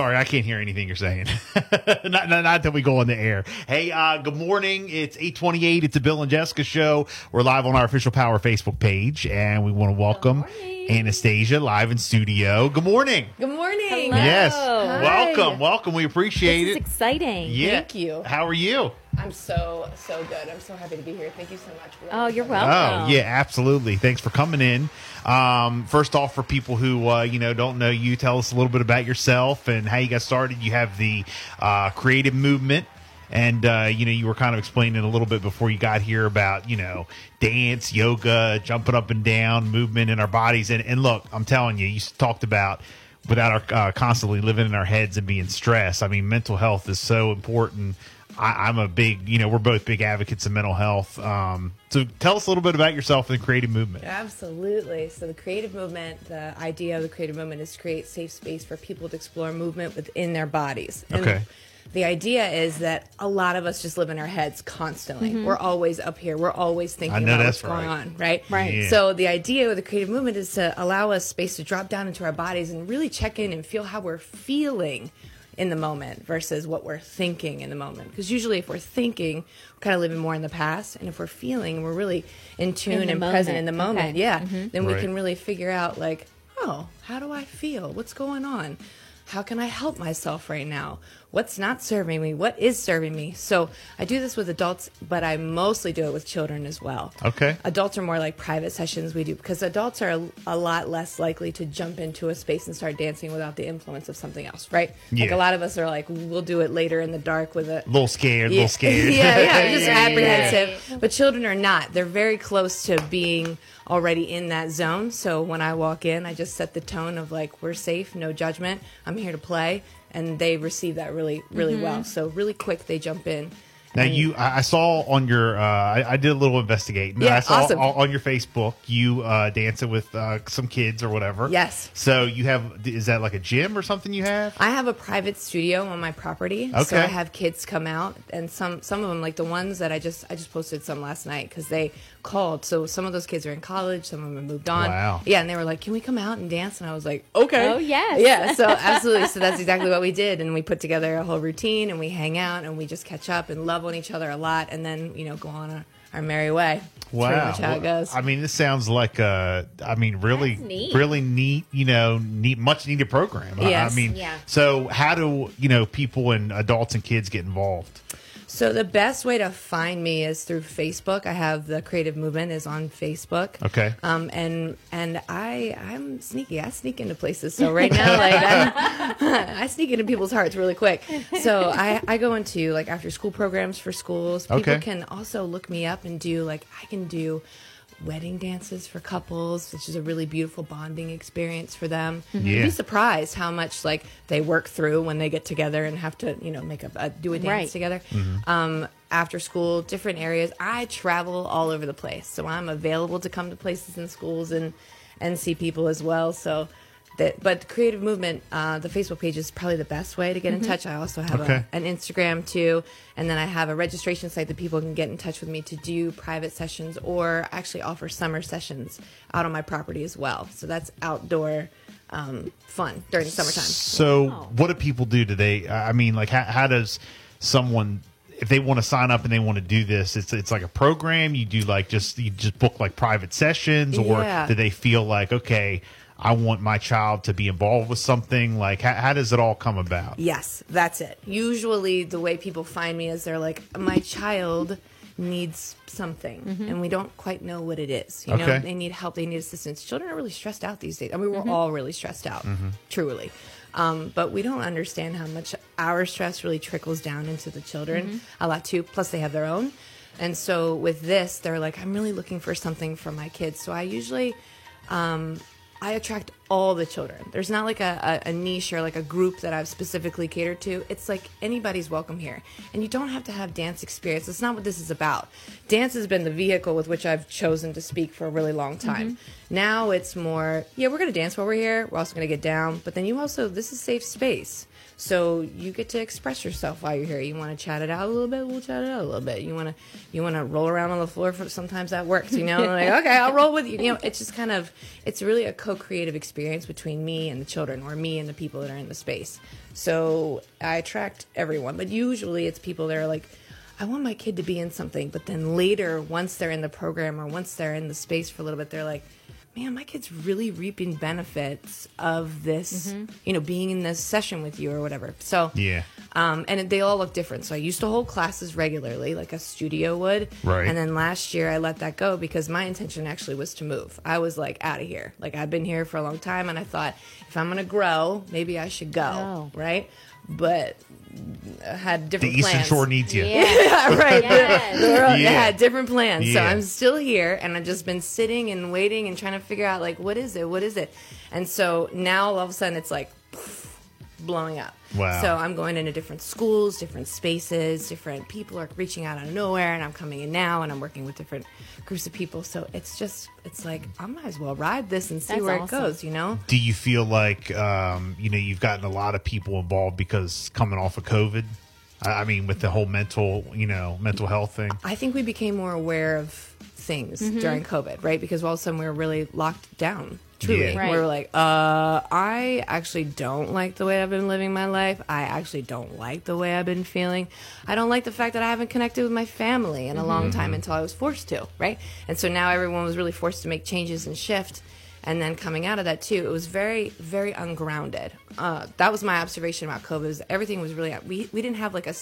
Sorry, I can't hear anything you're saying. not that we go on the air. Hey, good morning. It's 8:28. It's the Bill and Jessica Show. We're live on our official Power Facebook page, and we want to welcome Anastasia live in studio. Good morning. Good morning. Hello. Yes. Hi. Welcome. We appreciate it. It's exciting. Yeah. Thank you. How are you? I'm so good. I'm so happy to be here. Thank you so much. Oh, you're welcome. Oh, yeah, absolutely. Thanks for coming in. First off, for people who don't know you, tell us a little bit about yourself and how you got started. You have the Creative Movement, and you were kind of explaining a little bit before you got here about dance, yoga, jumping up and down, movement in our bodies. And look, I'm telling you, you talked about without our constantly living in our heads and being stressed. I mean, mental health is so important. I'm a big, we're both big advocates of mental health. So tell us a little bit about yourself and the Creative Movement. Absolutely. So the Creative Movement, the idea of the Creative Movement is to create safe space for people to explore movement within their bodies. And okay. The idea is that a lot of us just live in our heads constantly. Mm-hmm. We're always up here. We're always thinking about what's going on, right? Right. Yeah. So the idea with the Creative Movement is to allow us space to drop down into our bodies and really check in and feel how we're feeling in the moment versus what we're thinking in the moment. Because usually if we're thinking, we're kind of living more in the past. And if we're feeling, we're really in tune and present in the moment. Okay. Yeah. Mm-hmm. Then we can really figure out like, oh, how do I feel? What's going on? How can I help myself right now? What's not serving me? What is serving me? So I do this with adults, but I mostly do it with children as well. Okay. Adults are more like private sessions we do because adults are a lot less likely to jump into a space and start dancing without the influence of something else, right? Yeah. Like a lot of us are like, we'll do it later in the dark with a little scared, just apprehensive. Yeah. But children are not. They're very close to being already in that zone. So when I walk in, I just set the tone of like, we're safe, no judgment. I'm here to play. And they receive that really, really well. So really quick, they jump in. Now I saw on your, I did a little investigating. Yeah, I saw on your Facebook, you dancing with some kids or whatever. Yes. So you have, is that like a gym or something you have? I have a private studio on my property. Okay. So I have kids come out, and some of them, like the ones that I just posted some last night because they called. So some of those kids are in college, some of them moved on. Wow. Yeah, and they were like, "Can we come out and dance?" And I was like, "Okay." Oh yes. Yeah. So absolutely. So that's exactly what we did, and we put together a whole routine, and we hang out, and we just catch up and love on each other a lot, and then go on our merry way. Wow. Pretty much how it goes. I mean, this sounds like really neat. Really neat, much needed program. Yes. So how do people and adults and kids get involved? So the best way to find me is through Facebook. I have the Creative Movement is on Facebook. Okay. And I'm sneaky. I sneak into places. So right now, I sneak into people's hearts really quick. So I go into like after school programs for schools. People can also look me up and do I can do wedding dances for couples, which is a really beautiful bonding experience for them. Mm-hmm. Yeah. You'd be surprised how much they work through when they get together and have to make do a dance together. Mm-hmm. After school, different areas. I travel all over the place, so I'm available to come to places and schools and see people as well. So but the Creative Movement, the Facebook page is probably the best way to get in touch. I also have an Instagram too, and then I have a registration site that people can get in touch with me to do private sessions or actually offer summer sessions out on my property as well. So that's outdoor fun during the summertime. So what do people do today? I mean, how does someone, if they want to sign up and they want to do this, it's like a program you do, you just book private sessions, or do they feel okay, I want my child to be involved with something? How does it all come about? Yes, that's it. Usually the way people find me is they're like, my child needs something, and we don't quite know what it is. They need help. They need assistance. Children are really stressed out these days. I mean, we're all really stressed out, truly. But we don't understand how much our stress really trickles down into the children a lot too. Plus they have their own. And so with this, they're like, I'm really looking for something for my kids. So I usually... I attract all the children. There's not a niche or a group that I've specifically catered to. It's anybody's welcome here. And you don't have to have dance experience. That's not what this is about. Dance has been the vehicle with which I've chosen to speak for a really long time. Now it's more, we're going to dance while we're here. We're also going to get down. But then this is safe space. So you get to express yourself while you're here. You want to chat it out a little bit? We'll chat it out a little bit. You want to roll around on the floor? Sometimes that works. I'll roll with you. It's just it's really a co-creative experience. experience between me and the children, or me and the people that are in the space. So I attract everyone, but usually it's people that are like, I want my kid to be in something, but then later, once they're in the program or once they're in the space for a little bit, they're like, man, my kid's really reaping benefits of this, you know, being in this session with you or whatever. So, yeah. And they all look different. So I used to hold classes regularly, like a studio would. Right. And then last year I let that go because my intention actually was to move. I was like, out of here. Like, I've been here for a long time, and I thought, if I'm going to grow, maybe I should go. Oh. Right. But had different plans. The Eastern Shore needs you. Yeah, yeah, right. Yes. I had different plans. Yeah. So I'm still here, and I've just been sitting and waiting and trying to figure out, like, what is it? And so now all of a sudden it's like blowing up. Wow. So I'm going into different schools, different spaces, different people are reaching out of nowhere, and I'm coming in now, and I'm working with different groups of people. So it's just, it's like, I might as well ride this and see That's where awesome. It goes, you know? Do you feel like, you know, you've gotten a lot of people involved because coming off of COVID? I mean, with the whole mental health thing. I think we became more aware of things during COVID, right? Because all of a sudden we were really locked down. Truly. Yeah. Right. We're like, I actually don't like the way I've been living my life. I actually don't like the way I've been feeling. I don't like the fact that I haven't connected with my family in a long time until I was forced to, right? And so now everyone was really forced to make changes and shift. And then coming out of that, too, it was very, very ungrounded. That was my observation about COVID. Is everything was really... We didn't have, like, a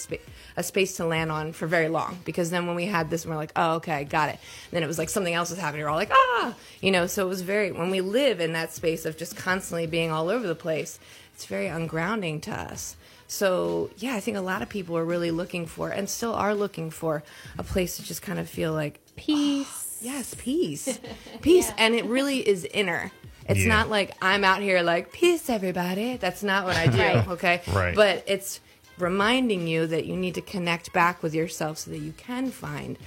space to land on for very long. Because then when we had this, we're like, oh, okay, got it. And then it was like something else was happening. We're all like, ah! You know, so it was very... When we live in that space of just constantly being all over the place, it's very ungrounding to us. So, yeah, I think a lot of people are really looking for, and still are looking for, a place to just kind of feel like... peace. Oh, yes, peace. Yeah. And it really is inner. It's not like I'm out here like, peace, everybody. That's not what I do, okay? Right. But it's reminding you that you need to connect back with yourself so that you can find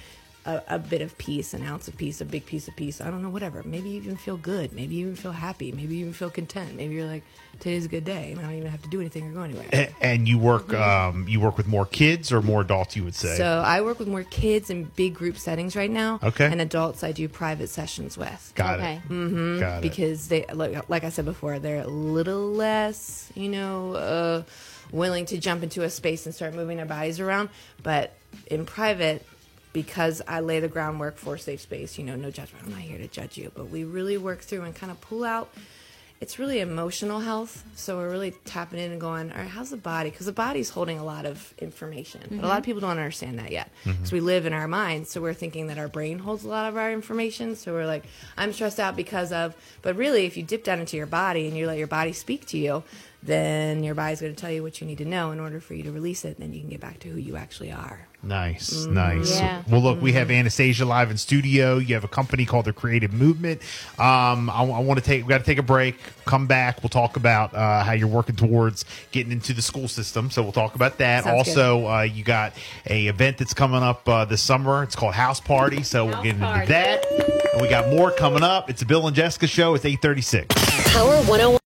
a bit of peace, an ounce of peace, a big piece of peace. I don't know, whatever. Maybe you even feel good. Maybe you even feel happy. Maybe you even feel content. Maybe you're like, today's a good day, and I don't even have to do anything or go anywhere. And you work with more kids or more adults, you would say? So I work with more kids in big group settings right now. Okay. And adults I do private sessions with. Got it. Mm-hmm. Got it. Because they, like I said before, they're a little less, you know, willing to jump into a space and start moving their bodies around. But in private... Because I lay the groundwork for safe space, you know, no judgment. I'm not here to judge you. But we really work through and kind of pull out. It's really emotional health. So we're really tapping in and going, all right, how's the body? Because the body's holding a lot of information. Mm-hmm. But a lot of people don't understand that yet. Because we live in our minds. So we're thinking that our brain holds a lot of our information. So we're like, I'm stressed out because of. But really, if you dip down into your body and you let your body speak to you, then your body's going to tell you what you need to know in order for you to release it. And then you can get back to who you actually are. Nice. Yeah. Well, look, we have Anastasia live in studio. You have a company called The Creative Movement. We got to take a break, come back. We'll talk about how you're working towards getting into the school system. So we'll talk about that. Sounds also, you got a event that's coming up this summer. It's called House Party. So we'll get into that. And we got more coming up. It's the Bill and Jessica Show. It's 8:36. Power 101.